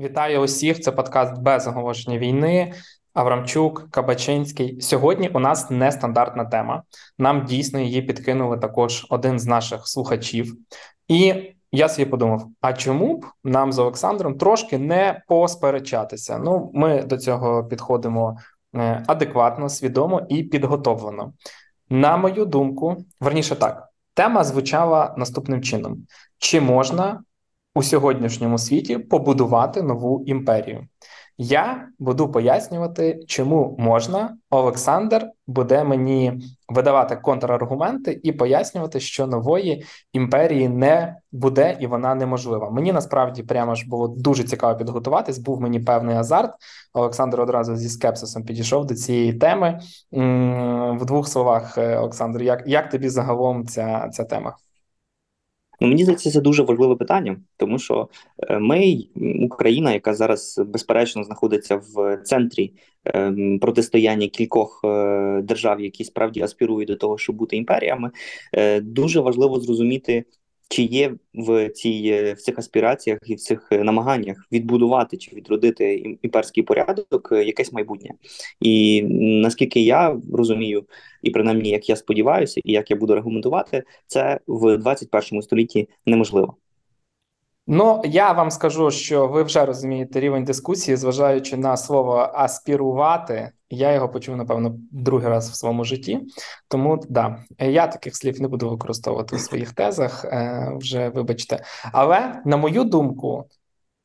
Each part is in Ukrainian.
Вітаю усіх, це подкаст «Без оголошення війни», Аврамчук, Кабачинський. Сьогодні у нас нестандартна тема. Нам дійсно її підкинули також один з наших слухачів. І я собі подумав, а чому б нам з Олександром трошки не посперечатися? Ну, ми до цього підходимо адекватно, свідомо і підготовлено. На мою думку, верніше так, тема звучала наступним чином. Чи можна у сьогоднішньому світі побудувати нову імперію? Я буду пояснювати, чому можна, Олександр буде мені видавати контраргументи і пояснювати, що нової імперії не буде і вона неможлива. Мені насправді прямо ж було дуже цікаво підготуватись, був мені певний азарт. Олександр одразу зі скепсисом підійшов до цієї теми. В двох словах, Олександр, як тобі загалом ця тема? Мені здається, це дуже важливе питання, тому що ми, Україна, яка зараз безперечно знаходиться в центрі протистояння кількох держав, які справді аспірують до того, щоб бути імперіями, дуже важливо зрозуміти, чи є в цих аспіраціях і в цих намаганнях відбудувати чи відродити імперський порядок якесь майбутнє. І наскільки я розумію, і принаймні як я сподіваюся, і як я буду аргументувати, це в 21 столітті неможливо. Ну, я вам скажу, що ви вже розумієте рівень дискусії, зважаючи на слово «аспірувати». Я його почув, напевно, другий раз в своєму житті. Тому, да, я таких слів не буду використовувати в своїх тезах, вже вибачте. Але, на мою думку,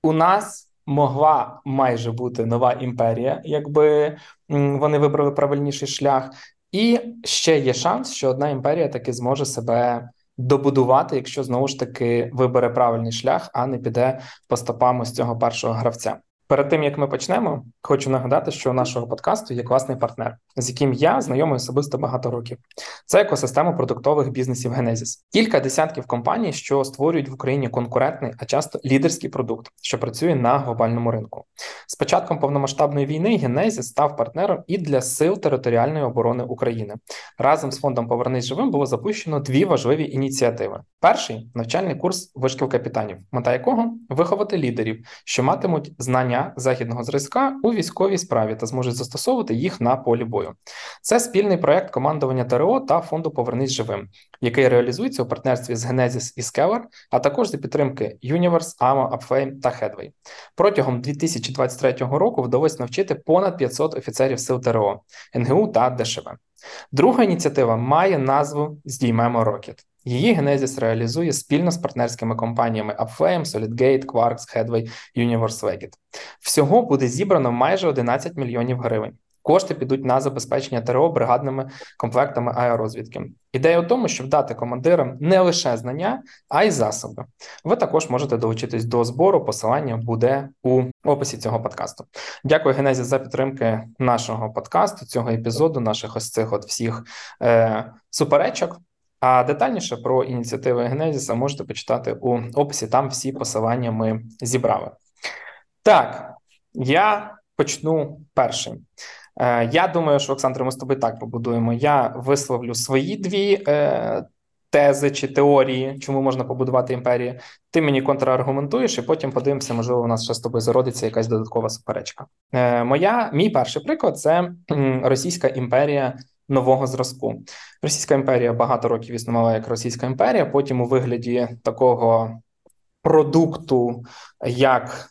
у нас могла майже бути нова імперія, якби вони вибрали правильніший шлях. І ще є шанс, що одна імперія таки зможе себе добудувати, якщо, знову ж таки, вибере правильний шлях, а не піде по стопам з цього першого гравця. Перед тим, як ми почнемо, хочу нагадати, що у нашого подкасту є класний партнер, з яким я знайомий особисто багато років. Це екосистема продуктових бізнесів «Генезіс». Кілька десятків компаній, що створюють в Україні конкурентний, а часто лідерський продукт, що працює на глобальному ринку. З початком повномасштабної війни «Генезіс» став партнером і для Сил територіальної оборони України. Разом з фондом «Повернись живим» було запущено дві важливі ініціативи. Перший – навчальний курс «Вишкіл капітанів», мета якого – виховати лідерів, що матимуть знання західного зразка у військовій справі та зможуть застосовувати їх на полі бою. Це спільний проєкт командування ТРО та фонду «Повернись живим», який реалізується у партнерстві з Генезіс і Scalar, а також за підтримки Universe, Ama, Upflame та Headway. Протягом 2023 року вдалося навчити понад 500 офіцерів Сил ТРО, НГУ та ДШВ. Друга ініціатива має назву «Здіймемо рокіт». Її Генезіс реалізує спільно з партнерськими компаніями Upflame, SolidGate, Quarks, Headway, USAID. Всього буде зібрано майже 11 мільйонів гривень. Кошти підуть на забезпечення ТРО бригадними комплектами аерозвідки. Ідея у тому, щоб дати командирам не лише знання, а й засоби. Ви також можете долучитись до збору, посилання буде у описі цього подкасту. Дякую, Генезіс, за підтримки нашого подкасту, цього епізоду, наших ось цих от всіх суперечок. А детальніше про ініціативи Генезіса можете почитати у описі, там всі посилання ми зібрали. Так, я почну першим. Я думаю, що, Олександр, ми з тобою так побудуємо. Я висловлю свої дві тези чи теорії, чому можна побудувати імперію. Ти мені контраргументуєш і потім подивимося, можливо, у нас ще з тобою зародиться якась додаткова суперечка. Мій перший приклад – це Російська імперія нового зразку. Російська імперія багато років існувала як Російська імперія, потім у вигляді такого продукту, як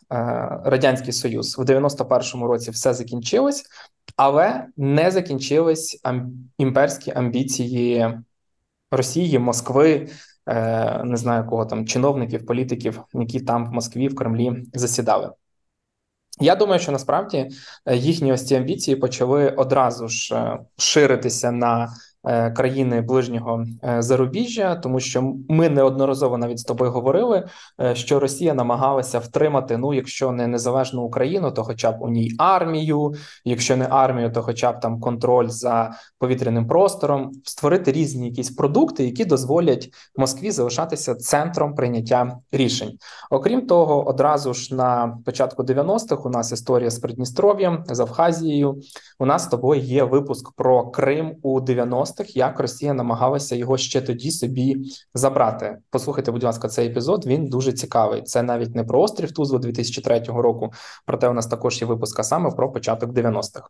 Радянський Союз. В 91-му році все закінчилось, але не закінчились імперські амбіції Росії, Москви, не знаю кого там, чиновників, політиків, які там в Москві, в Кремлі засідали. Я думаю, що насправді їхні ось ці амбіції почали одразу ж ширитися на країни ближнього зарубіжжя, тому що ми неодноразово навіть з тобою говорили, що Росія намагалася втримати, ну, якщо не незалежну Україну, то хоча б у ній армію, якщо не армію, то хоча б там контроль за повітряним простором, створити різні якісь продукти, які дозволять Москві залишатися центром прийняття рішень. Окрім того, одразу ж на початку 90-х у нас історія з Придністров'ям, з Абхазією, у нас з тобою є випуск про Крим у 90-х, 90-х, як Росія намагалася його ще тоді собі забрати. Послухайте, будь ласка, цей епізод, він дуже цікавий. Це навіть не про острів Тузлу 2003 року, проте у нас також є випуска саме про початок 90-х.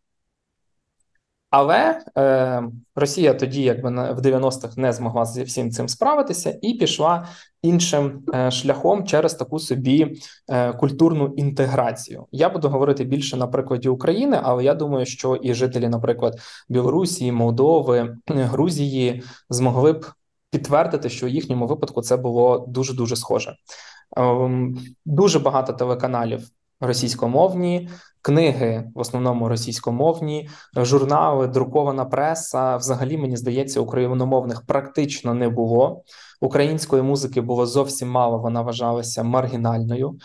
Але Росія тоді якби в 90-х не змогла з всім цим справитися і пішла іншим шляхом через таку собі культурну інтеграцію. Я буду говорити більше на прикладі України, але я думаю, що і жителі, наприклад, Білорусі, Молдови, Грузії змогли б підтвердити, що в їхньому випадку це було дуже-дуже схоже. Дуже багато телеканалів російськомовні, книги в основному російськомовні, журнали, друкована преса. Взагалі, мені здається, україномовних практично не було. Української музики було зовсім мало, вона вважалася маргінальною.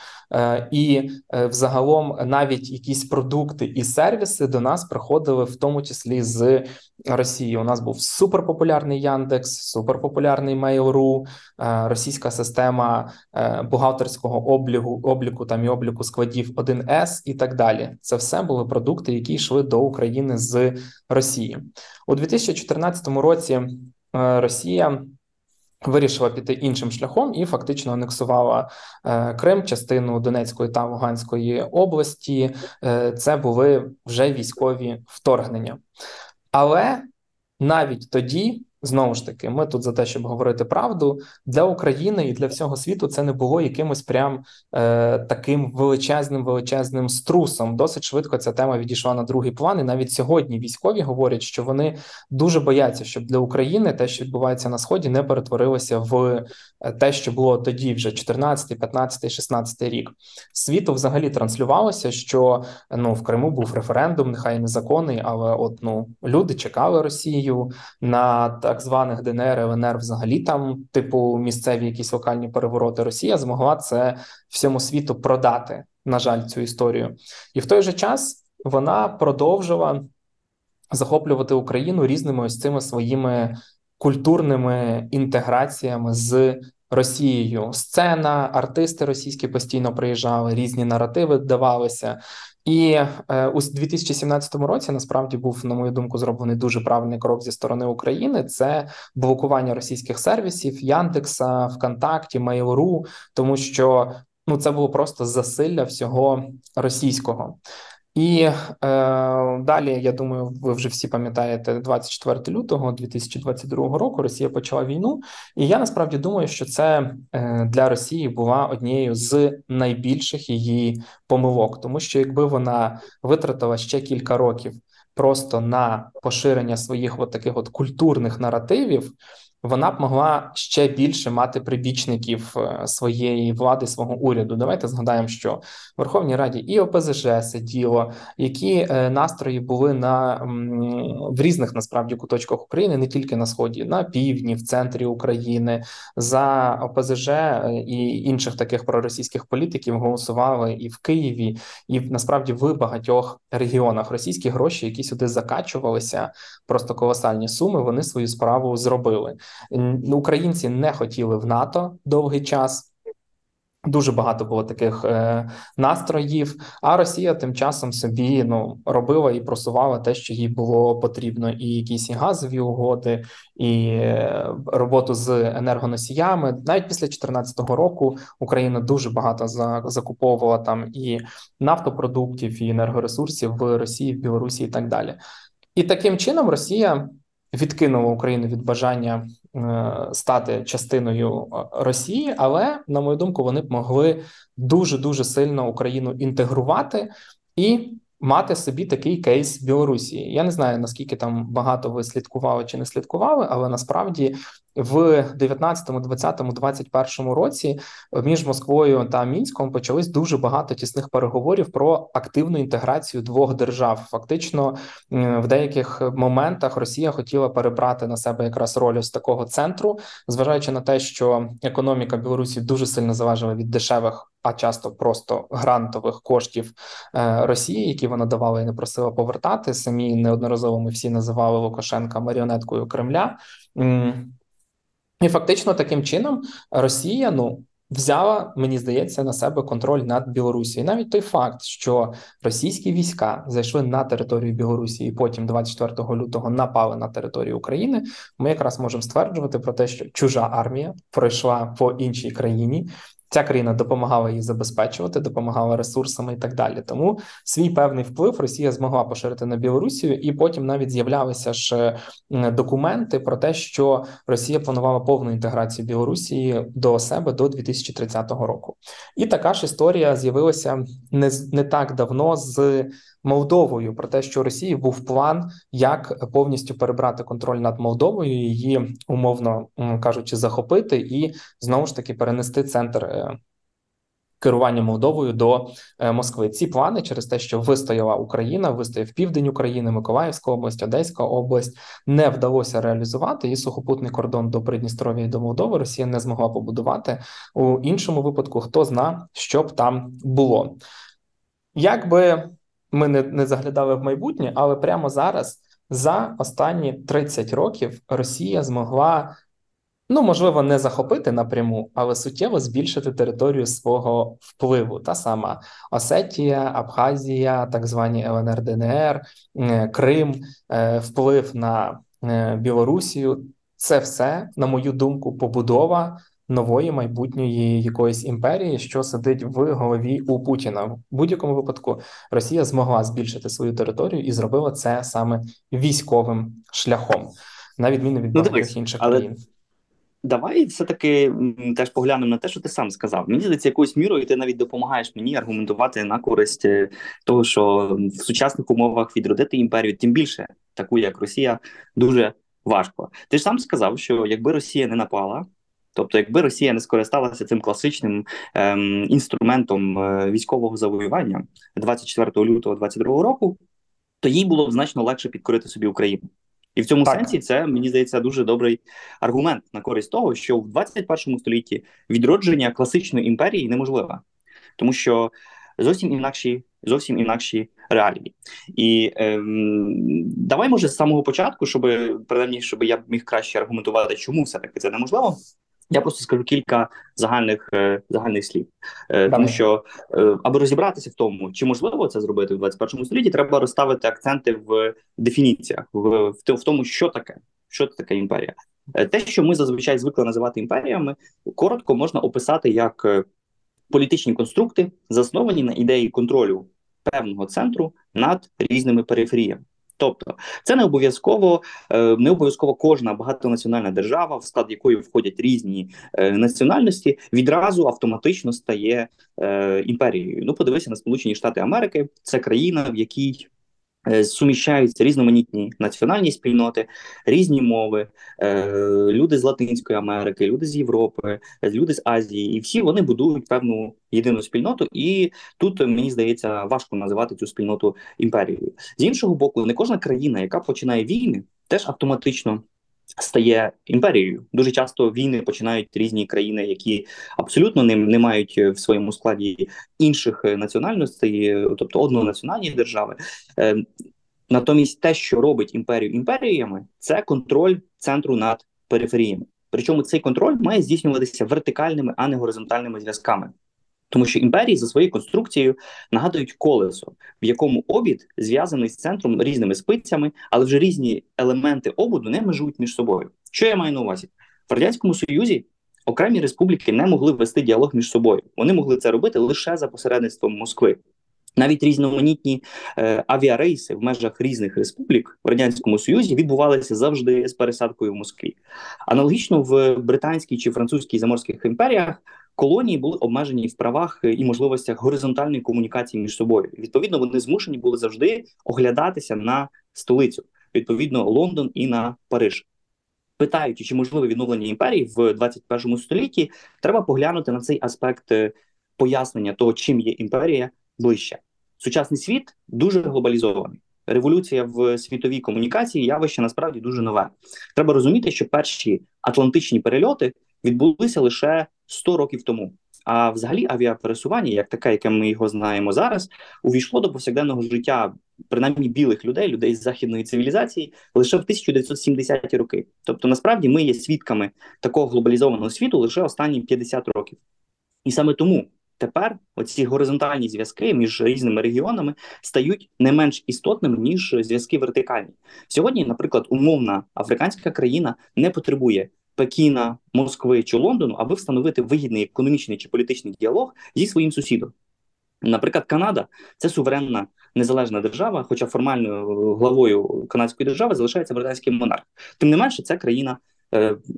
І взагалом навіть якісь продукти і сервіси до нас приходили в тому числі з Росії. У нас був суперпопулярний Яндекс, суперпопулярний Мейл.ру, російська система бухгалтерського обліку там і обліку складів 1С і так далі. Це все були продукти, які йшли до України з Росії. У 2014 році Росія вирішила піти іншим шляхом і фактично анексувала Крим, частину Донецької та Луганської області. Це були вже військові вторгнення. Але навіть тоді, знову ж таки, ми тут за те, щоб говорити правду, для України і для всього світу це не було якимось прям таким величезним струсом. Досить швидко ця тема відійшла на другий план, і навіть сьогодні військові говорять, що вони дуже бояться, щоб для України те, що відбувається на Сході, не перетворилося в те, що було тоді вже 14, 15, 16 рік. Світу взагалі транслювалося, що в Криму був референдум, нехай незаконний, але люди чекали Росію на так званих ДНР, ЛНР взагалі там, типу місцеві якісь локальні перевороти. Росія змогла це всьому світу продати, на жаль, цю історію. І в той же час вона продовжила захоплювати Україну різними ось цими своїми культурними інтеграціями з Росією. Сцена, артисти російські постійно приїжджали, різні наративи давалися. І у 2017 році, насправді, був, на мою думку, зроблений дуже правильний крок зі сторони України. Це блокування російських сервісів, Яндекса, ВКонтакті, Mail.ru, тому що це було просто засилля всього російського. І далі, я думаю, ви вже всі пам'ятаєте, 24 лютого 2022 року Росія почала війну. І я насправді думаю, що це для Росії була однією з найбільших її помилок. Тому що якби вона витратила ще кілька років просто на поширення своїх таких культурних наративів, вона б могла ще більше мати прибічників своєї влади, свого уряду. Давайте згадаємо, що в Верховній Раді і ОПЗЖ сиділо, які настрої були в різних, насправді, куточках України, не тільки на Сході, на Півдні, в центрі України. За ОПЗЖ і інших таких проросійських політиків голосували і в Києві, і, насправді, в багатьох регіонах. Російські гроші, які сюди закачувалися, просто колосальні суми, вони свою справу зробили. Українці не хотіли в НАТО довгий час, дуже багато було таких настроїв, а Росія тим часом собі робила і просувала те, що їй було потрібно, і якісь газові угоди, і роботу з енергоносіями. Навіть після 2014 року Україна дуже багато закуповувала там і нафтопродуктів, і енергоресурсів в Росії, в Білорусі і так далі. І таким чином Росія відкинула Україну від бажання стати частиною Росії, але, на мою думку, вони б могли дуже-дуже сильно Україну інтегрувати і мати собі такий кейс Білорусі. Я не знаю, наскільки там багато ви слідкували чи не слідкували, але насправді в 19, 20, 21 році між Москвою та Мінськом почалось дуже багато тісних переговорів про активну інтеграцію двох держав. Фактично, в деяких моментах Росія хотіла перебрати на себе якраз роль ось такого центру, зважаючи на те, що економіка Білорусі дуже сильно залежала від дешевих, а часто просто грантових коштів Росії, які вона давала і не просила повертати. Самі неодноразово ми всі називали Лукашенка маріонеткою Кремля. І фактично таким чином Росія, взяла, мені здається, на себе контроль над Білорусією. І навіть той факт, що російські війська зайшли на територію Білорусі і потім 24 лютого напали на територію України, ми якраз можемо стверджувати про те, що чужа армія пройшла по іншій країні, ця країна допомагала їй забезпечувати, допомагала ресурсами і так далі. Тому свій певний вплив Росія змогла поширити на Білорусію, і потім навіть з'являлися ж документи про те, що Росія планувала повну інтеграцію Білорусі до себе до 2030 року. І така ж історія з'явилася не так давно з Молдовою, про те, що Росії був план, як повністю перебрати контроль над Молдовою, її, умовно кажучи, захопити і, знову ж таки, перенести центр керування Молдовою до Москви. Ці плани через те, що вистояла Україна, вистояв Південь України, Миколаївська область, Одеська область, не вдалося реалізувати, і сухопутний кордон до Придністров'я і до Молдови Росія не змогла побудувати. У іншому випадку, хто зна, що б там було. Якби ми не заглядали в майбутнє, але прямо зараз, за останні 30 років, Росія змогла, можливо, не захопити напряму, але суттєво збільшити територію свого впливу. Та сама Осетія, Абхазія, так звані ЛНР, ДНР, Крим, вплив на Білорусію. Це все, на мою думку, побудова нової майбутньої якоїсь імперії, що сидить в голові у Путіна. В будь-якому випадку Росія змогла збільшити свою територію і зробила це саме військовим шляхом, на відміну від багатьох інших країн. Давай все-таки теж поглянемо на те, що ти сам сказав. Мені здається, якоюсь мірою ти навіть допомагаєш мені аргументувати на користь того, що в сучасних умовах відродити імперію, тим більше таку, як Росія, дуже важко. Ти ж сам сказав, що якби Росія не напала, тобто, якби Росія не скористалася цим класичним інструментом військового завоювання 24 лютого 2022 року, то їй було б значно легше підкорити собі Україну. І в цьому сенсі це, мені здається, дуже добрий аргумент на користь того, що в 21 столітті відродження класичної імперії неможливе. Тому що зовсім інакші реалії. І давай, може, з самого початку, щоб я міг краще аргументувати, чому все-таки це неможливо, я просто скажу кілька загальних слів. Тому що, аби розібратися в тому, чи можливо це зробити в 21 столітті, треба розставити акценти в дефініціях, в тому, що таке імперія. Те, що ми зазвичай звикли називати імперіями, коротко можна описати як політичні конструкти, засновані на ідеї контролю певного центру над різними периферіями. Тобто, це не обов'язково кожна багатонаціональна держава, в склад якої входять різні національності, відразу автоматично стає імперією. Подивися на Сполучені Штати Америки, це країна, в якій суміщаються різноманітні національні спільноти, різні мови, люди з Латинської Америки, люди з Європи, люди з Азії, і всі вони будують певну єдину спільноту, і тут, мені здається, важко називати цю спільноту імперією. З іншого боку, не кожна країна, яка починає війни, теж автоматично стає імперією. Дуже часто війни починають різні країни, які абсолютно не мають в своєму складі інших національностей, тобто однонаціональні держави. Натомість те, що робить імперію імперіями, це контроль центру над периферіями. Причому цей контроль має здійснюватися вертикальними, а не горизонтальними зв'язками. Тому що імперії за своєю конструкцією нагадують колесо, в якому обід зв'язаний з центром різними спицями, але вже різні елементи ободу не межують між собою. Що я маю на увазі? В Радянському Союзі окремі республіки не могли вести діалог між собою. Вони могли це робити лише за посередництвом Москви. Навіть різноманітні авіарейси в межах різних республік в Радянському Союзі відбувалися завжди з пересадкою в Москві. Аналогічно в британській чи французькій заморських імперіях колонії були обмежені в правах і можливостях горизонтальної комунікації між собою. Відповідно, вони змушені були завжди оглядатися на столицю, відповідно, Лондон і на Париж. Питаючи, чи можливе відновлення імперії в 21 столітті, треба поглянути на цей аспект пояснення того, чим є імперія, ближче. Сучасний світ дуже глобалізований. Революція в світовій комунікації – явище насправді дуже нове. Треба розуміти, що перші атлантичні перельоти відбулися лише 100 років тому. А взагалі авіапересування, як таке, яке ми його знаємо зараз, увійшло до повсякденного життя, принаймні білих людей, людей з західної цивілізації, лише в 1970-ті роки. Тобто, насправді, ми є свідками такого глобалізованого світу лише останні 50 років. І саме тому тепер оці горизонтальні зв'язки між різними регіонами стають не менш істотними, ніж зв'язки вертикальні. Сьогодні, наприклад, умовна африканська країна не потребує Пекіна, Москви чи Лондону, аби встановити вигідний економічний чи політичний діалог зі своїм сусідом. Наприклад, Канада – це суверенна незалежна держава, хоча формальною главою канадської держави залишається британський монарх. Тим не менше, це країна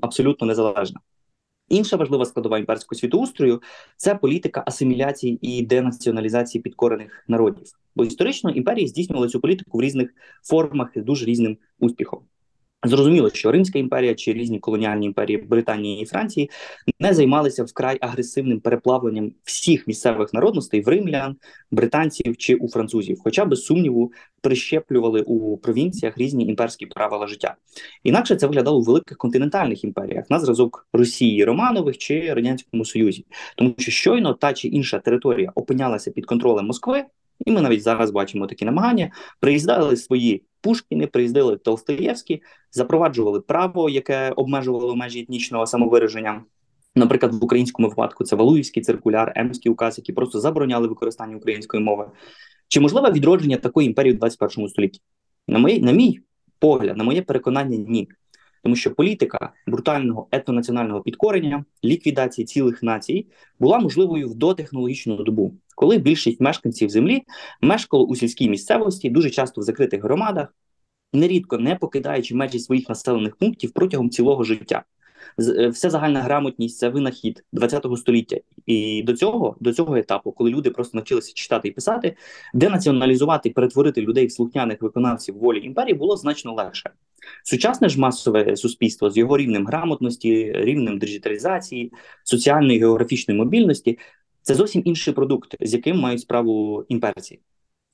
абсолютно незалежна. Інша важлива складова імперського світоустрою – це політика асиміляції і денаціоналізації підкорених народів. Бо історично імперії здійснювали цю політику в різних формах з дуже різним успіхом. Зрозуміло, що Римська імперія чи різні колоніальні імперії Британії і Франції не займалися вкрай агресивним переплавленням всіх місцевих народностей в римлян, британців чи у французів, хоча без сумніву прищеплювали у провінціях різні імперські правила життя. Інакше це виглядало у великих континентальних імперіях, на зразок Росії Романових чи Радянському Союзі. Тому що щойно та чи інша територія опинялася під контролем Москви, і ми навіть зараз бачимо такі намагання, приїздили свої Пушкіни, приїздили Толстоєвські, запроваджували право, яке обмежувало межі етнічного самовираження. Наприклад, в українському випадку це Валуївський циркуляр, Емський указ, які просто забороняли використання української мови. Чи можливе відродження такої імперії в 21 столітті? На мій погляд, на моє переконання, ні. Тому що політика брутального етнонаціонального підкорення, ліквідації цілих націй була можливою в дотехнологічну добу, коли більшість мешканців землі мешкало у сільській місцевості, дуже часто в закритих громадах, нерідко не покидаючи межі своїх населених пунктів протягом цілого життя. Вся загальна грамотність – це винахід ХХ століття. І до цього етапу, коли люди просто навчилися читати і писати, денаціоналізувати і перетворити людей в слухняних виконавців волі імперії було значно легше. Сучасне ж масове суспільство з його рівнем грамотності, рівнем диджиталізації, соціальної і географічної мобільності – це зовсім інший продукт, з яким мають справу імперці.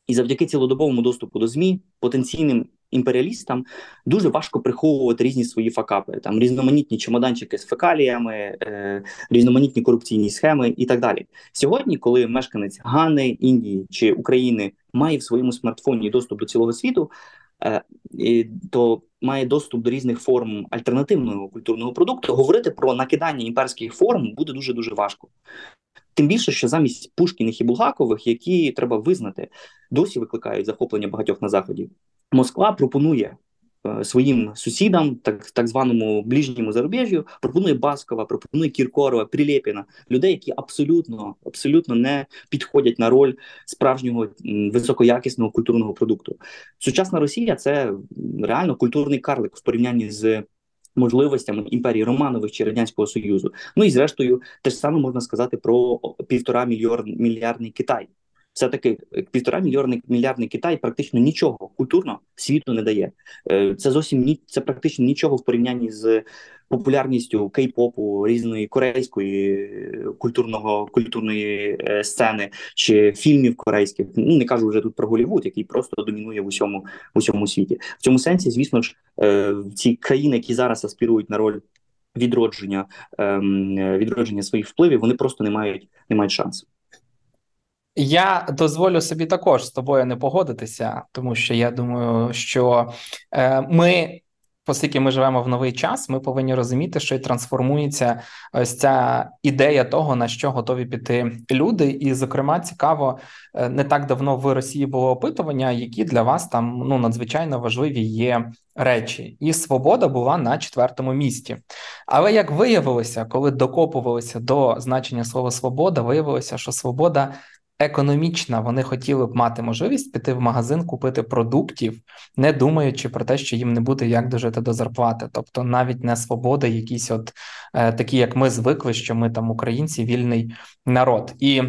І завдяки цілодобовому доступу до ЗМІ потенційним імперіалістам дуже важко приховувати різні свої факапи, там різноманітні чемоданчики з фекаліями, різноманітні корупційні схеми і так далі. Сьогодні, коли мешканець Гани, Індії чи України має в своєму смартфоні доступ до цілого світу, то має доступ до різних форм альтернативного культурного продукту, говорити про накидання імперських форм буде дуже-дуже важко. Тим більше, що замість Пушкіних і Булгакових, які, треба визнати, досі викликають захоплення багатьох на Заході, Москва пропонує своїм сусідам, так званому ближньому зарубіжжю, пропонує Баскова, пропонує Кіркорова, Прилєпіна, людей, які абсолютно не підходять на роль справжнього високоякісного культурного продукту. Сучасна Росія – це реально культурний карлик в порівнянні з можливостями імперії Романових чи Радянського Союзу. Ну і зрештою, те ж саме можна сказати про 1,5-мільярдний Китай. Все-таки 1,5-мільярдний Китай практично нічого культурно світу не дає. Це практично нічого в порівнянні з популярністю кей-попу, різної корейської культурної сцени чи фільмів корейських. Ну, не кажу вже тут про Голлівуд, який просто домінує в усьому світі. В цьому сенсі, звісно ж, ці країни, які зараз аспірують на роль відродження своїх впливів, вони просто не мають шансу. Я дозволю собі також з тобою не погодитися, тому що я думаю, що ми, оскільки ми живемо в новий час, ми повинні розуміти, що і трансформується ось ця ідея того, на що готові піти люди. І, зокрема, цікаво, не так давно в Росії було опитування, які для вас там надзвичайно важливі є речі. І свобода була на 4-му місці. Але як виявилося, коли докопувалися до значення слова «свобода», виявилося, що свобода – економічна, вони хотіли б мати можливість піти в магазин, купити продуктів, не думаючи про те, що їм не буде як дожити до зарплати. Тобто навіть не свобода, якісь от такі, як ми звикли, що ми там українці, вільний народ. І,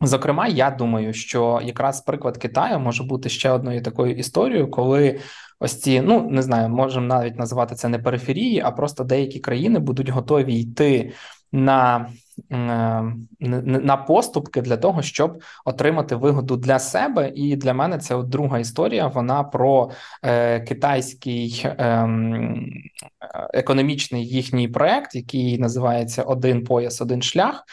зокрема, я думаю, що якраз приклад Китаю може бути ще одною такою історією, коли ось ці, не знаю, можемо навіть називати це не периферії, а просто деякі країни будуть готові йти на поступки для того, щоб отримати вигоду для себе. І для мене це от друга історія, вона про китайський економічний їхній проект, який називається «Один пояс, один шлях»,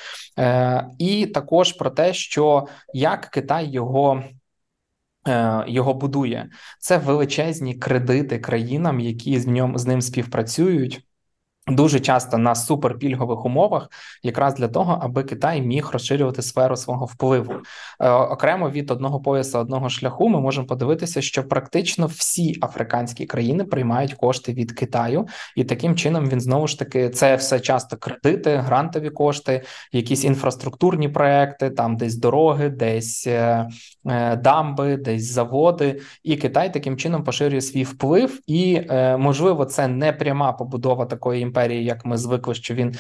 і також про те, що як Китай його будує. Це величезні кредити країнам, які з ним співпрацюють, дуже часто на суперпільгових умовах, якраз для того, аби Китай міг розширювати сферу свого впливу. Окремо від одного пояса, одного шляху ми можемо подивитися, що практично всі африканські країни приймають кошти від Китаю, і таким чином він знову ж таки, це все часто кредити, грантові кошти, якісь інфраструктурні проекти, там десь дороги, десь дамби, десь заводи, і Китай таким чином поширює свій вплив, і, можливо, це не пряма побудова такої імперії, як ми звикли, що він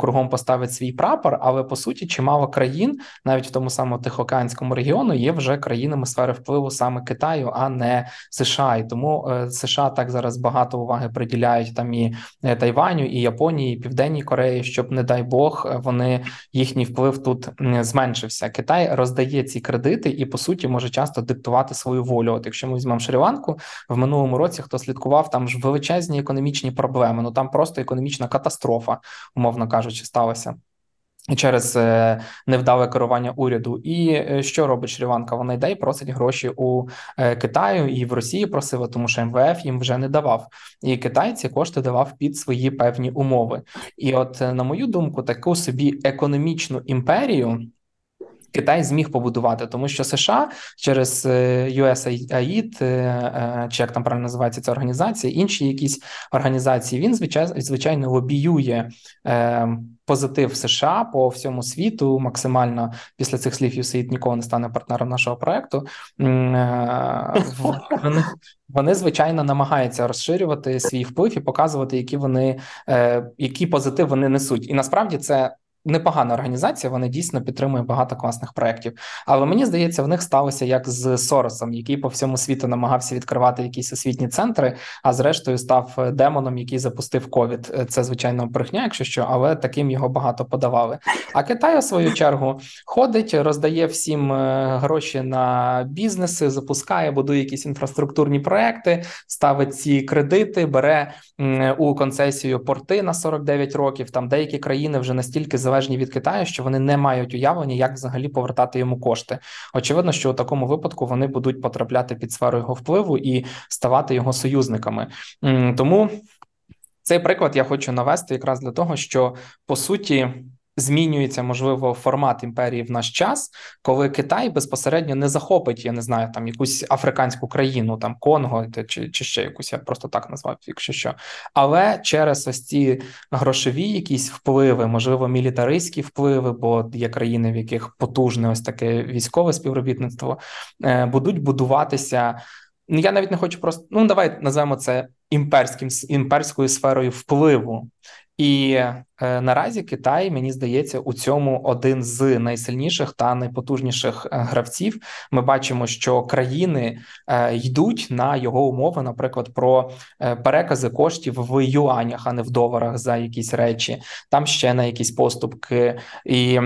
кругом поставить свій прапор, але, по суті, чимало країн, навіть в тому самому Тихоокеанському регіону, є вже країнами сфери впливу саме Китаю, а не США. І тому США так зараз багато уваги приділяють там і Тайваню, і Японії, і Південній Кореї, щоб, не дай Бог, вони, їхній вплив тут зменшився. Китай роздає ці кредити і, по суті, може часто диктувати свою волю. От якщо ми візьмемо Шрі-Ланку, в минулому році, хто слідкував, там ж величезні економічні проблеми, ну там просто економічна катастрофа, умовно кажучи, сталася через невдале керування уряду. І що робить Шрі-Ланка? Вона йде і просить гроші у Китаю, і в Росії просила, тому що МВФ їм вже не давав. І Китай ці кошти давав під свої певні умови. І от, на мою думку, таку собі економічну імперію Китай зміг побудувати, тому що США через USAID, чи як там правильно називається ця організація, інші якісь організації, він, звичайно, лобіює позитив США по всьому світу, максимально після цих слів USAID ніколи не стане партнером нашого проекту. Вони, звичайно, намагаються розширювати свій вплив і показувати, які позитив вони несуть. І насправді це непогана організація, вони дійсно підтримують багато класних проєктів. Але мені здається, в них сталося як з Соросом, який по всьому світу намагався відкривати якісь освітні центри, а зрештою став демоном, який запустив ковід. Це, звичайно, брехня, якщо що, але таким його багато подавали. А Китай, у свою чергу, ходить, роздає всім гроші на бізнеси, запускає, будує якісь інфраструктурні проєкти, ставить ці кредити, бере у концесію порти на 49 років. Там деякі країни вже настільки залежні від Китаю, що вони не мають уявлення, як взагалі повертати йому кошти. Очевидно, що у такому випадку вони будуть потрапляти під сферу його впливу і ставати його союзниками. Тому цей приклад я хочу навести якраз для того, що, по суті, змінюється, можливо, формат імперії в наш час, коли Китай безпосередньо не захопить, я не знаю, там якусь африканську країну, там Конго чи ще якусь, я просто так назвав, якщо що. Але через ось ці грошові якісь впливи, можливо, мілітаристські впливи, бо є країни, в яких потужне ось таке військове співробітництво, будуть будуватися, я навіть не хочу просто, давай назвемо це імперською сферою впливу. І наразі Китай, мені здається, у цьому один з найсильніших та найпотужніших гравців. Ми бачимо, що країни йдуть на його умови, наприклад, про перекази коштів в юанях, а не в доларах за якісь речі, там ще на якісь поступки. І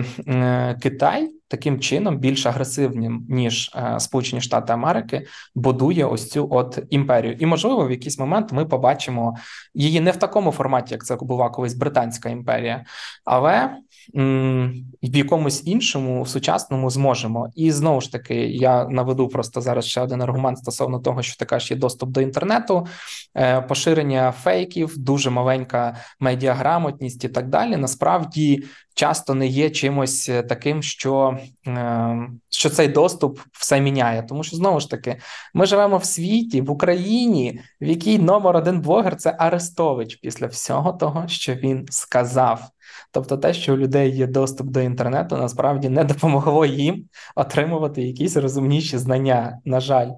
Китай таким чином більш агресивним, ніж Сполучені Штати Америки, будує ось цю от імперію. І, можливо, в якийсь момент ми побачимо її не в такому форматі, як це була колись Британська імперія, але в якомусь іншому, в сучасному зможемо. І, знову ж таки, я наведу просто зараз ще один аргумент стосовно того, що така ж є доступ до інтернету, поширення фейків, дуже маленька медіаграмотність і так далі. Насправді, часто не є чимось таким, що цей доступ все міняє. Тому що, знову ж таки, ми живемо в світі, в Україні, в якій номер один блогер – це Арестович після всього того, що він сказав. Тобто те, що у людей є доступ до інтернету, насправді не допомогло їм отримувати якісь розумніші знання, на жаль.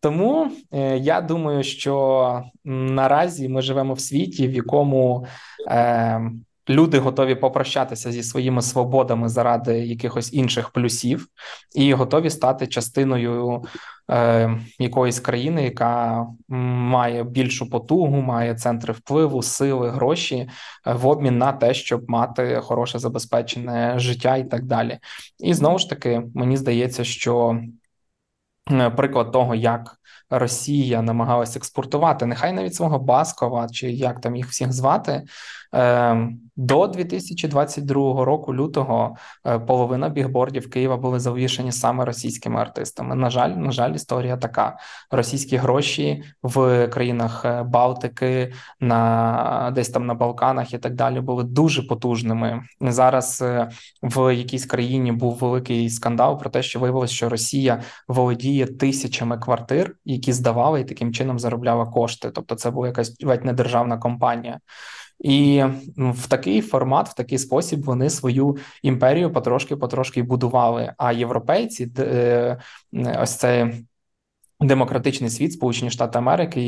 Тому я думаю, що наразі ми живемо в світі, в якому люди готові попрощатися зі своїми свободами заради якихось інших плюсів і готові стати частиною якоїсь країни, яка має більшу потугу, має центри впливу, сили, гроші в обмін на те, щоб мати хороше забезпечене життя і так далі. І знову ж таки, мені здається, що приклад того, як Росія намагалась експортувати, нехай навіть свого Баскова, чи як там їх всіх звати, До 2022 року лютого половина бігбордів Києва були завішені саме російськими артистами. На жаль, історія така. Російські гроші в країнах Балтики, десь там на Балканах і так далі були дуже потужними. Зараз в якійсь країні був великий скандал про те, що виявилось, що Росія володіє тисячами квартир, які здавала і таким чином заробляла кошти. Тобто це була якась ледь не державна компанія. І в такий формат, в такий спосіб вони свою імперію потрошки будували. А європейці, ось цей демократичний світ, Сполучені Штати Америки,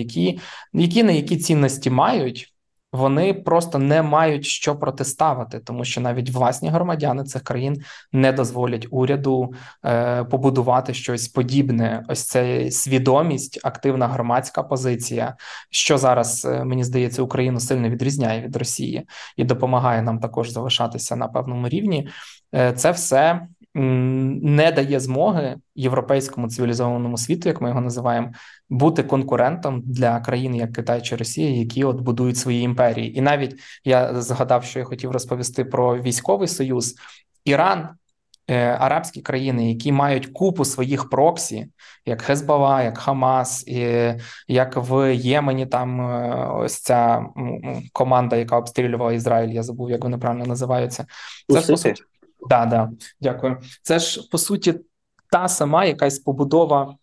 які на які цінності мають, вони просто не мають що протиставити, тому що навіть власні громадяни цих країн не дозволять уряду побудувати щось подібне. Ось це свідомість, активна громадська позиція, що зараз, мені здається, Україну сильно відрізняє від Росії і допомагає нам також залишатися на певному рівні. Це все не дає змоги європейському цивілізованому світу, як ми його називаємо, бути конкурентом для країн, як Китай чи Росія, які от будують свої імперії. І навіть я згадав, що я хотів розповісти про військовий союз. Іран, арабські країни, які мають купу своїх проксі, як Хезбалла, як Хамас, як в Ємені там ось ця команда, яка обстрілювала Ізраїль, я забув, як вони правильно називаються. Дякую. Це ж, по суті, та сама якась побудова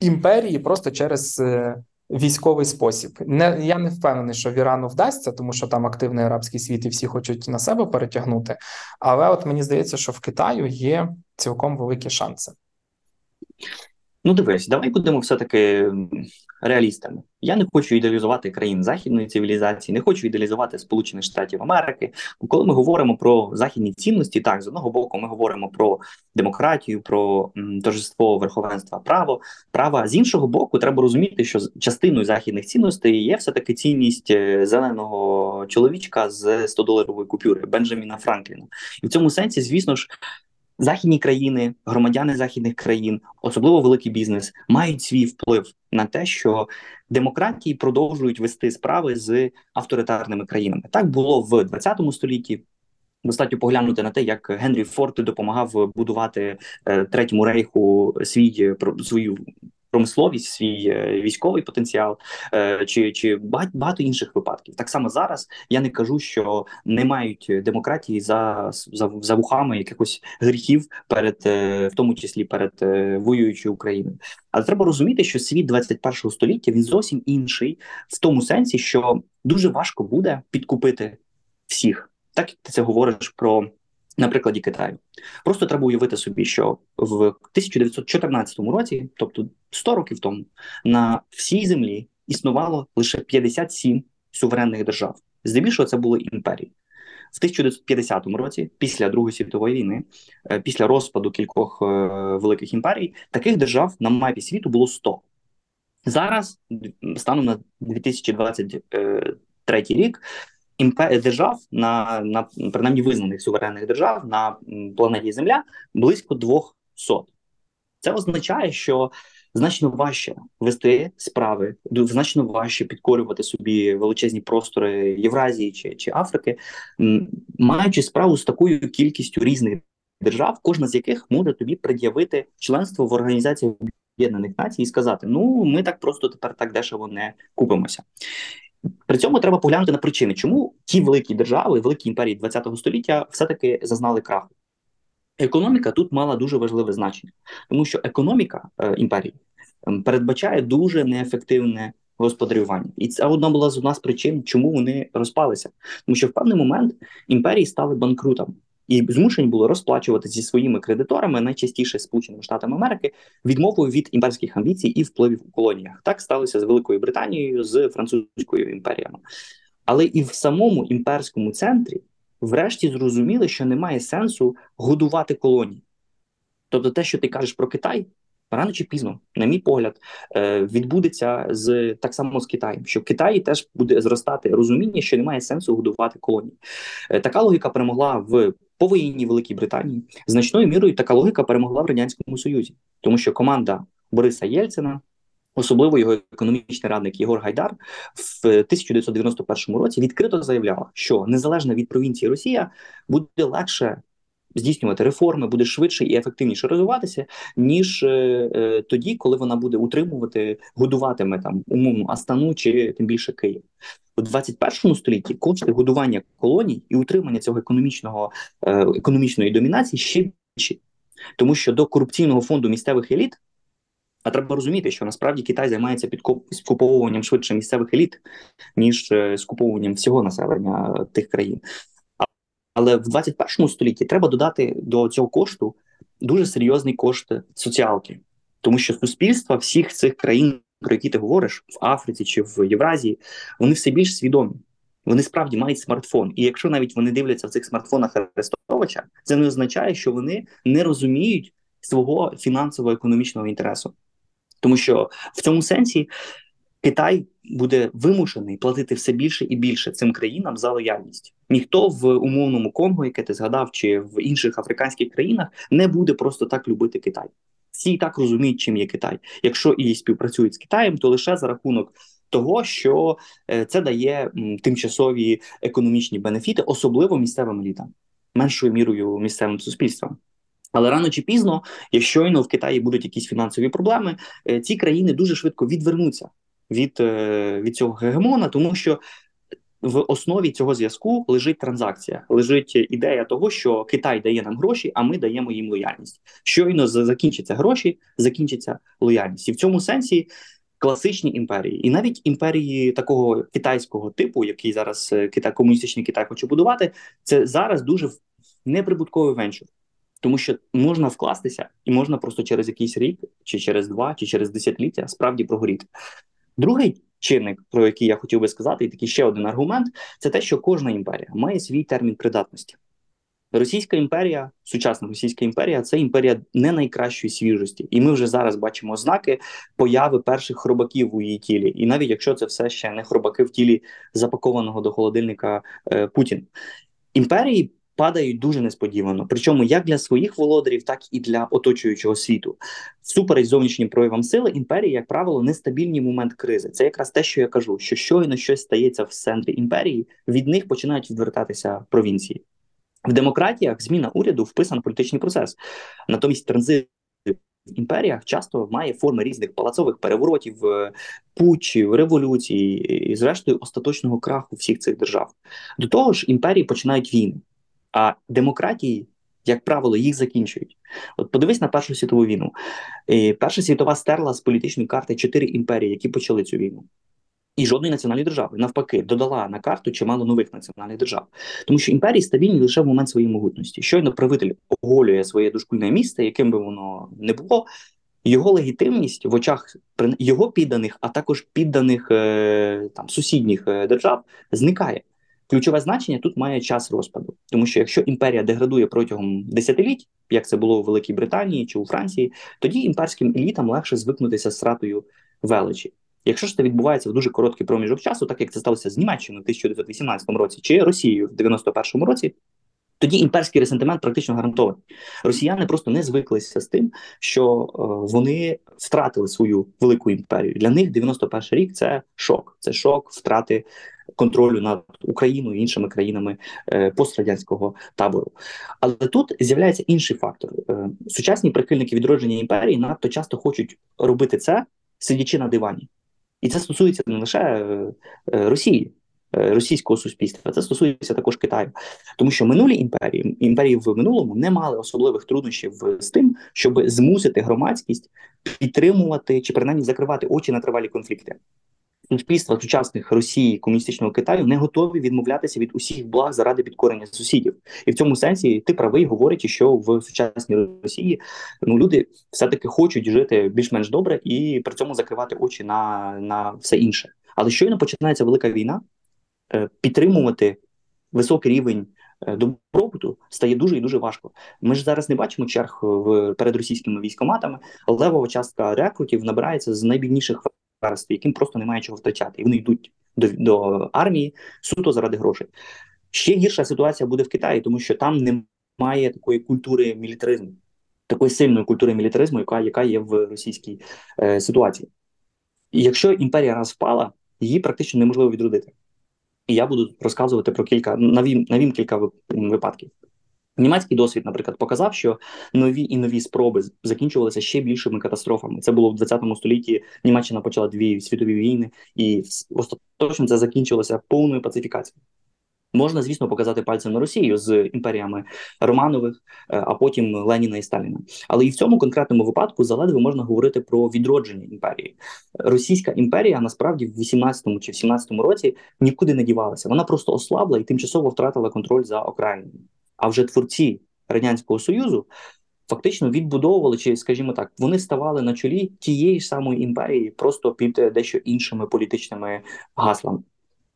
імперії просто через військовий спосіб. Я не впевнений, що в Ірану вдасться, тому що там активний арабський світ і всі хочуть на себе перетягнути. Але от мені здається, що в Китаю є цілком великі шанси. Ну дивись, давай будемо все-таки реалістами. Я не хочу ідеалізувати країн західної цивілізації, не хочу ідеалізувати Сполучених Штатів Америки. Коли ми говоримо про західні цінності, так, з одного боку ми говоримо про демократію, про торжество верховенства права. З іншого боку, треба розуміти, що частиною західних цінностей є все-таки цінність зеленого чоловічка з 100-доларової купюри Бенджаміна Франкліна. І в цьому сенсі, звісно ж, західні країни, громадяни західних країн, особливо великий бізнес, мають свій вплив на те, що демократії продовжують вести справи з авторитарними країнами. Так було в 20 столітті. Достатньо поглянути на те, як Генрі Форд допомагав будувати Третьому Рейху свою промисловість, свій військовий потенціал, чи багато інших випадків. Так само зараз я не кажу, що не мають демократії за вухами якихось гріхів, в тому числі перед воюючою Україною. Але треба розуміти, що світ 21 століття, він зовсім інший, в тому сенсі, що дуже важко буде підкупити всіх. Так, як ти це говориш про... на прикладі Китаю. Просто треба уявити собі, що в 1914 році, тобто 100 років тому, на всій землі існувало лише 57 суверенних держав. Здебільшого це були імперії. В 1950 році, після Другої світової війни, після розпаду кількох великих імперій, таких держав на мапі світу було 100. Зараз, станом на 2023 рік, держав, принаймні визнаних суверенних держав на планеті Земля, близько 200. Це означає, що значно важче вести справи, значно важче підкорювати собі величезні простори Євразії чи Африки, маючи справу з такою кількістю різних держав, кожна з яких може тобі пред'явити членство в Організації Об'єднаних Націй і сказати, ну, ми так просто тепер так дешево не купимося. При цьому треба поглянути на причини, чому ті великі держави, великі імперії ХХ століття все-таки зазнали краху. Економіка тут мала дуже важливе значення, тому що економіка імперії передбачає дуже неефективне господарювання. І це одна з причин, чому вони розпалися. Тому що в певний момент імперії стали банкрутами і змушені були розплачуватися зі своїми кредиторами, найчастіше Сполученими Штатами Америки, відмовою від імперських амбіцій і впливів у колоніях. Так сталося з Великою Британією, з Французькою імперіями. Але і в самому імперському центрі врешті зрозуміли, що немає сенсу годувати колонії. Тобто те, що ти кажеш про Китай, рано чи пізно, на мій погляд, відбудеться так само з Китаєм, що в Китаї теж буде зростати розуміння, що немає сенсу годувати колонії. Така логіка перемогла в повоєнній Великій Британії, значною мірою така логіка перемогла в Радянському Союзі, тому що команда Бориса Єльцина особливо його економічний радник Єгор Гайдар в 1991 році відкрито заявляв, що незалежно від провінції Росія буде легше здійснювати реформи, буде швидше і ефективніше розвиватися, ніж тоді, коли вона буде утримувати, годуватиме там умовно Астану чи тим більше Київ. У 21 столітті кошти годування колоній і утримання цього економічної домінації ще більші. Тому що до корупційного фонду місцевих еліт, а треба розуміти, що насправді Китай займається скуповуванням швидше місцевих еліт, ніж скуповуванням всього населення тих країн. Але в 21 столітті треба додати до цього кошту дуже серйозний кошт соціалки. Тому що суспільства всіх цих країн, про які ти говориш, в Африці чи в Євразії, вони все більш свідомі. Вони справді мають смартфон. І якщо навіть вони дивляться в цих смартфонах Арестовича, це не означає, що вони не розуміють свого фінансово-економічного інтересу. Тому що в цьому сенсі Китай буде вимушений платити все більше і більше цим країнам за лояльність. Ніхто в умовному Конго, яке ти згадав, чи в інших африканських країнах не буде просто так любити Китай. Всі і так розуміють, чим є Китай. Якщо і співпрацюють з Китаєм, то лише за рахунок того, що це дає тимчасові економічні бенефіти, особливо місцевим елітам, меншою мірою місцевим суспільствам. Але рано чи пізно, якщо і в Китаї будуть якісь фінансові проблеми, ці країни дуже швидко відвернуться від цього гегемона, тому що в основі цього зв'язку лежить транзакція, лежить ідея того, що Китай дає нам гроші, а ми даємо їм лояльність. Щойно закінчаться гроші, закінчиться лояльність. І в цьому сенсі класичні імперії, і навіть імперії такого китайського типу, який зараз комуністичний Китай хоче будувати, це зараз дуже неприбутковий венчур. Тому що можна вкластися, і можна просто через якийсь рік, чи через два, чи через десятиліття справді прогоріти. Другий чинник, про який я хотів би сказати, і такий ще один аргумент, це те, що кожна імперія має свій термін придатності. Російська імперія, сучасна Російська імперія – це імперія не найкращої свіжості. І ми вже зараз бачимо ознаки появи перших хробаків у її тілі. І навіть якщо це все ще не хробаки в тілі запакованого до холодильника Путін. Імперії падають дуже несподівано. Причому як для своїх володарів, так і для оточуючого світу. Всупереч зовнішнім проявам сили, імперії, як правило, нестабільні в момент кризи. Це якраз те, що я кажу, що щойно щось стається в центрі імперії, від них починають відвертатися провінції. В демократіях зміна уряду вписана в політичний процес. Натомість транзит в імперіях часто має форми різних палацових переворотів, путчів, революцій і, зрештою, остаточного краху всіх цих держав. До того ж, імперії починають війни. А демократії, як правило, їх закінчують. От подивись на Першу світову війну. Перша світова стерла з політичної карти 4 імперії, які почали цю війну. І жодної національної держави. Навпаки, додала на карту чимало нових національних держав. Тому що імперії стабільні лише в момент своєї могутності. Щойно правитель оголює своє дошкульне місце, яким би воно не було, його легітимність в очах його підданих, а також підданих там, сусідніх держав зникає. Ключове значення тут має час розпаду. Тому що якщо імперія деградує протягом десятиліть, як це було у Великій Британії чи у Франції, тоді імперським елітам легше звикнутися з стратою величі. Якщо ж це відбувається в дуже короткий проміжок часу, так як це сталося з Німеччиною в 1918 році чи Росією в 1991 році, тоді імперський ресентимент практично гарантований. Росіяни просто не звиклися з тим, що вони втратили свою велику імперію. Для них 91 рік – це шок. Це шок втрати контролю над Україною і іншими країнами пострадянського табору. Але тут з'являється інший фактор. Сучасні прихильники відродження імперії надто часто хочуть робити це, сидячи на дивані. І це стосується не лише Росії, російського суспільства. Це стосується також Китаю. Тому що минулі імперії, імперії в минулому не мали особливих труднощів з тим, щоб змусити громадськість підтримувати чи принаймні закривати очі на тривалі конфлікти. Суспільства сучасних Росії, комуністичного Китаю не готові відмовлятися від усіх благ заради підкорення сусідів. І в цьому сенсі ти правий, говорячи, що в сучасній Росії люди все-таки хочуть жити більш-менш добре і при цьому закривати очі на все інше. Але щойно починається велика війна, підтримувати високий рівень добробуту стає дуже і дуже важко. Ми ж зараз не бачимо черг перед російськими військоматами. Левова частка рекрутів набирається з найбідніших верств, яким просто немає чого втрачати. І вони йдуть до армії суто заради грошей. Ще гірша ситуація буде в Китаї, тому що там немає такої культури мілітаризму, такої сильної культури мілітаризму, яка є в російській ситуації. І якщо імперія раз впала, її практично неможливо відродити. І я буду розказувати про кілька, навім кілька випадків. Німецький досвід, наприклад, показав, що нові і нові спроби закінчувалися ще більшими катастрофами. Це було в 20 столітті, Німеччина почала дві світові війни, і остаточно це закінчилося повною пацифікацією. Можна, звісно, показати пальцем на Росію з імперіями Романових, а потім Леніна і Сталіна. Але і в цьому конкретному випадку заледве можна говорити про відродження імперії. Російська імперія, насправді, в 18-му чи в 17-му році нікуди не дівалася. Вона просто ослабла і тимчасово втратила контроль за окраїнами. А вже творці Радянського Союзу фактично відбудовували, чи, скажімо так, вони ставали на чолі тієї ж самої імперії, просто під дещо іншими політичними гаслами.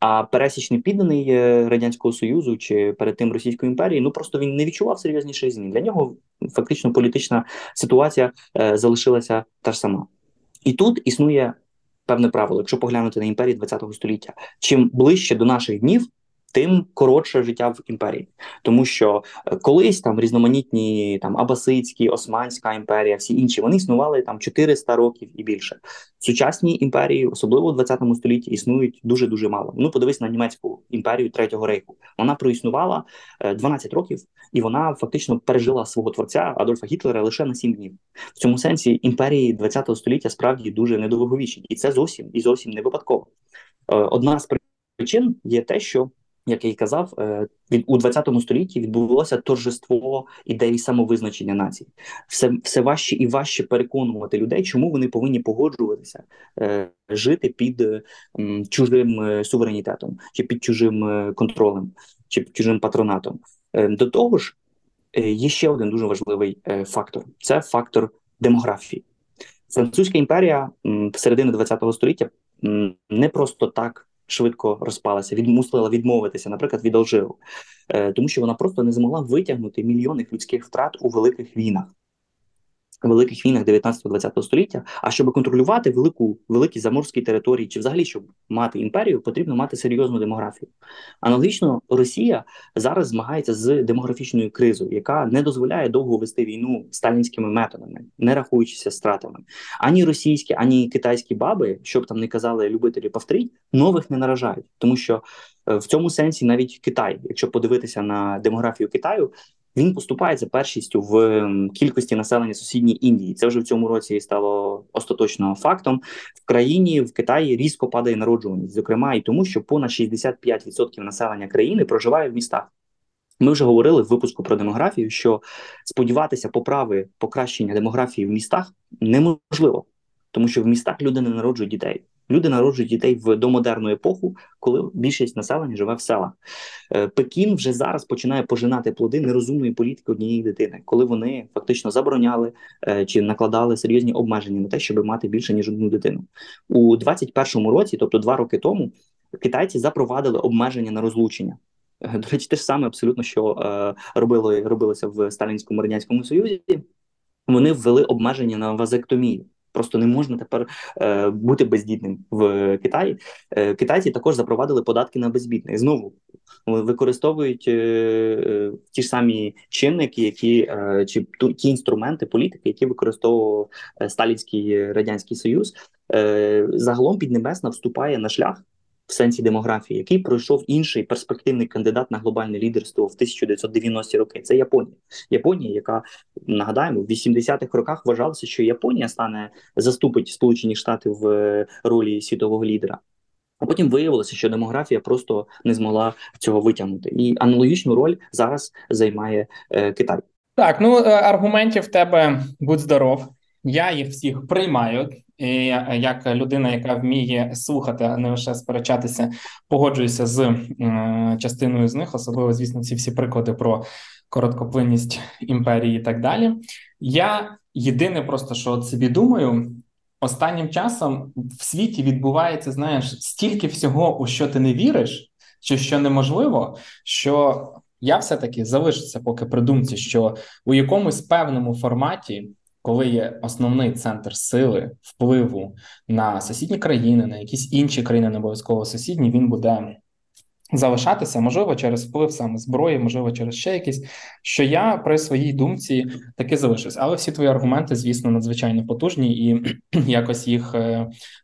А пересічний підданий Радянського Союзу чи перед тим Російської імперії, ну просто він не відчував серйозніших змін. Для нього фактично політична ситуація залишилася та ж сама. І тут існує певне правило, якщо поглянути на імперії ХХ століття. Чим ближче до наших днів, тим коротше життя в імперії. Тому що колись там різноманітні там абасидські, Османська імперія, всі інші, вони існували там 400 років і більше. Сучасні імперії, особливо у 20 столітті, існують дуже-дуже мало. Ну, подивись на німецьку імперію Третього Рейху. Вона проіснувала 12 років, і вона фактично пережила свого творця Адольфа Гітлера лише на 7 днів. В цьому сенсі імперії 20 століття справді дуже недовговічні. І це зовсім і зовсім не випадково. Одна з причин є те, що, як я й казав, у 20 столітті відбувалося торжество ідеї самовизначення націй. Все важче і важче переконувати людей, чому вони повинні погоджуватися жити під чужим суверенітетом, чи під чужим контролем, чи під чужим патронатом. До того ж, є ще один дуже важливий фактор. Це фактор демографії. Французька імперія середини 20 століття не просто так швидко розпалася, мусила відмовитися, наприклад, від Алжиру, тому що вона просто не змогла витягнути мільйони людських втрат у великих війнах 19-20 століття. А щоб контролювати великі заморські території, чи взагалі, щоб мати імперію, потрібно мати серйозну демографію. Аналогічно, Росія зараз змагається з демографічною кризою, яка не дозволяє довго вести війну сталінськими методами, не рахуючися стратами. Ані російські, ані китайські баби, щоб там не казали любителі повторіть, нових не наражають. Тому що в цьому сенсі навіть Китай, якщо подивитися на демографію Китаю, він поступається першістю в кількості населення сусідньої Індії. Це вже в цьому році стало остаточно фактом. В Китаї різко падає народжуваність, зокрема і тому, що понад 65% населення країни проживає в містах. Ми вже говорили в випуску про демографію, що сподіватися покращення демографії в містах неможливо, тому що в містах люди не народжують дітей. Люди народжують дітей в домодерну епоху, коли більшість населення живе в селах. Пекін вже зараз починає пожинати плоди нерозумної політики однієї дитини, коли вони фактично забороняли чи накладали серйозні обмеження на те, щоб мати більше, ніж одну дитину. У 21-му році, тобто 2 роки тому, китайці запровадили обмеження на розлучення. До речі, те ж саме абсолютно, що робилося в Сталінському Радянському Союзі. Вони ввели обмеження на вазектомію. Просто не можна тепер бути бездітним в Китаї. Китайці також запровадили податки на бездітних. Знову використовують ті ж самі чинники, чи ті інструменти політики, які використовував Сталінський Радянський Союз. Загалом Піднебесна вступає на шлях в сенсі демографії, який пройшов інший перспективний кандидат на глобальне лідерство в 1990-ті роки. Це Японія. Японія, яка, нагадаємо, в 80-х роках вважалося, що Японія заступить Сполучені Штати в ролі світового лідера. А потім виявилося, що демографія просто не змогла цього витягнути. І аналогічну роль зараз займає Китай. Так, аргументів в тебе будь здоров. Я їх всіх приймаю, і як людина, яка вміє слухати, а не лише сперечатися, погоджуюся з частиною з них, особливо, звісно, ці всі приклади про короткоплинність імперії і так далі. Я єдине просто, що от собі думаю, останнім часом в світі відбувається, стільки всього, у що ти не віриш, чи що неможливо, що я все-таки залишуся поки при думці, що у якомусь певному форматі, коли є основний центр сили, впливу на сусідні країни, на якісь інші країни, не обов'язково сусідні, він буде залишатися, можливо, через вплив саме зброї, можливо, через ще якісь, що я при своїй думці таки залишусь. Але всі твої аргументи, звісно, надзвичайно потужні, і якось їх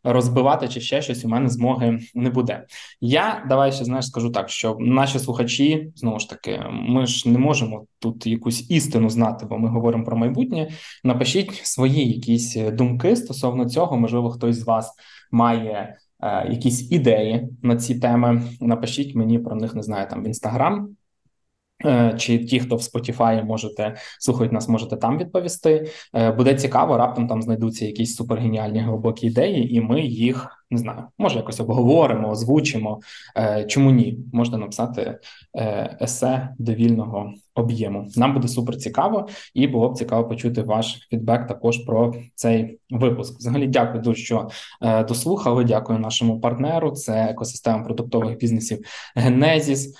розбивати чи ще щось у мене змоги не буде. Я, давай ще, скажу так, що наші слухачі, знову ж таки, ми ж не можемо тут якусь істину знати, бо ми говоримо про майбутнє. Напишіть свої якісь думки стосовно цього, можливо, хтось з вас має якісь ідеї на ці теми, напишіть мені про них, не знаю, там в Instagram, чи ті, хто в Spotify можете, слухають нас, можете там відповісти. Буде цікаво, раптом там знайдуться якісь супергеніальні глибокі ідеї, і ми їх, не знаю, може якось обговоримо, озвучимо, чому ні, можна написати есе довільного об'єму. Нам буде супер цікаво, і було б цікаво почути ваш фідбек також про цей випуск. Взагалі дякую дуже, що дослухали, дякую нашому партнеру, це екосистема продуктових бізнесів Генезіс,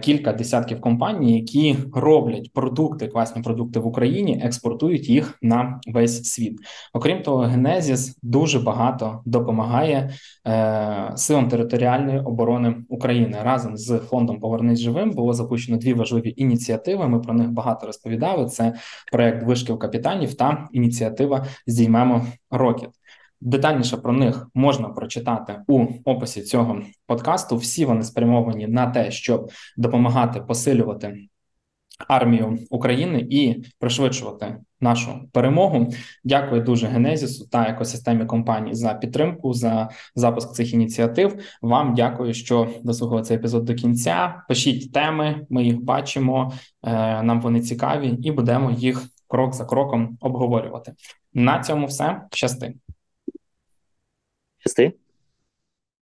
кілька десятків компаній, які роблять продукти, класні продукти в Україні, експортують їх на весь світ. Окрім того, Генезіс дуже багато допомагає силам територіальної оборони України. Разом з фондом «Повернись живим» було запущено дві важливі ініціативи. Ми про них багато розповідали. Це проєкт «Вишкіл капітанів» та ініціатива «Здіймемо рокіт». Детальніше про них можна прочитати у описі цього подкасту. Всі вони спрямовані на те, щоб допомагати посилювати армію України і пришвидшувати нашу перемогу. Дякую дуже Генезісу та екосистемі компаній за підтримку, за запуск цих ініціатив. Вам дякую, що дослухали цей епізод до кінця. Пишіть теми, ми їх бачимо, нам вони цікаві і будемо їх крок за кроком обговорювати. На цьому все. Щасти.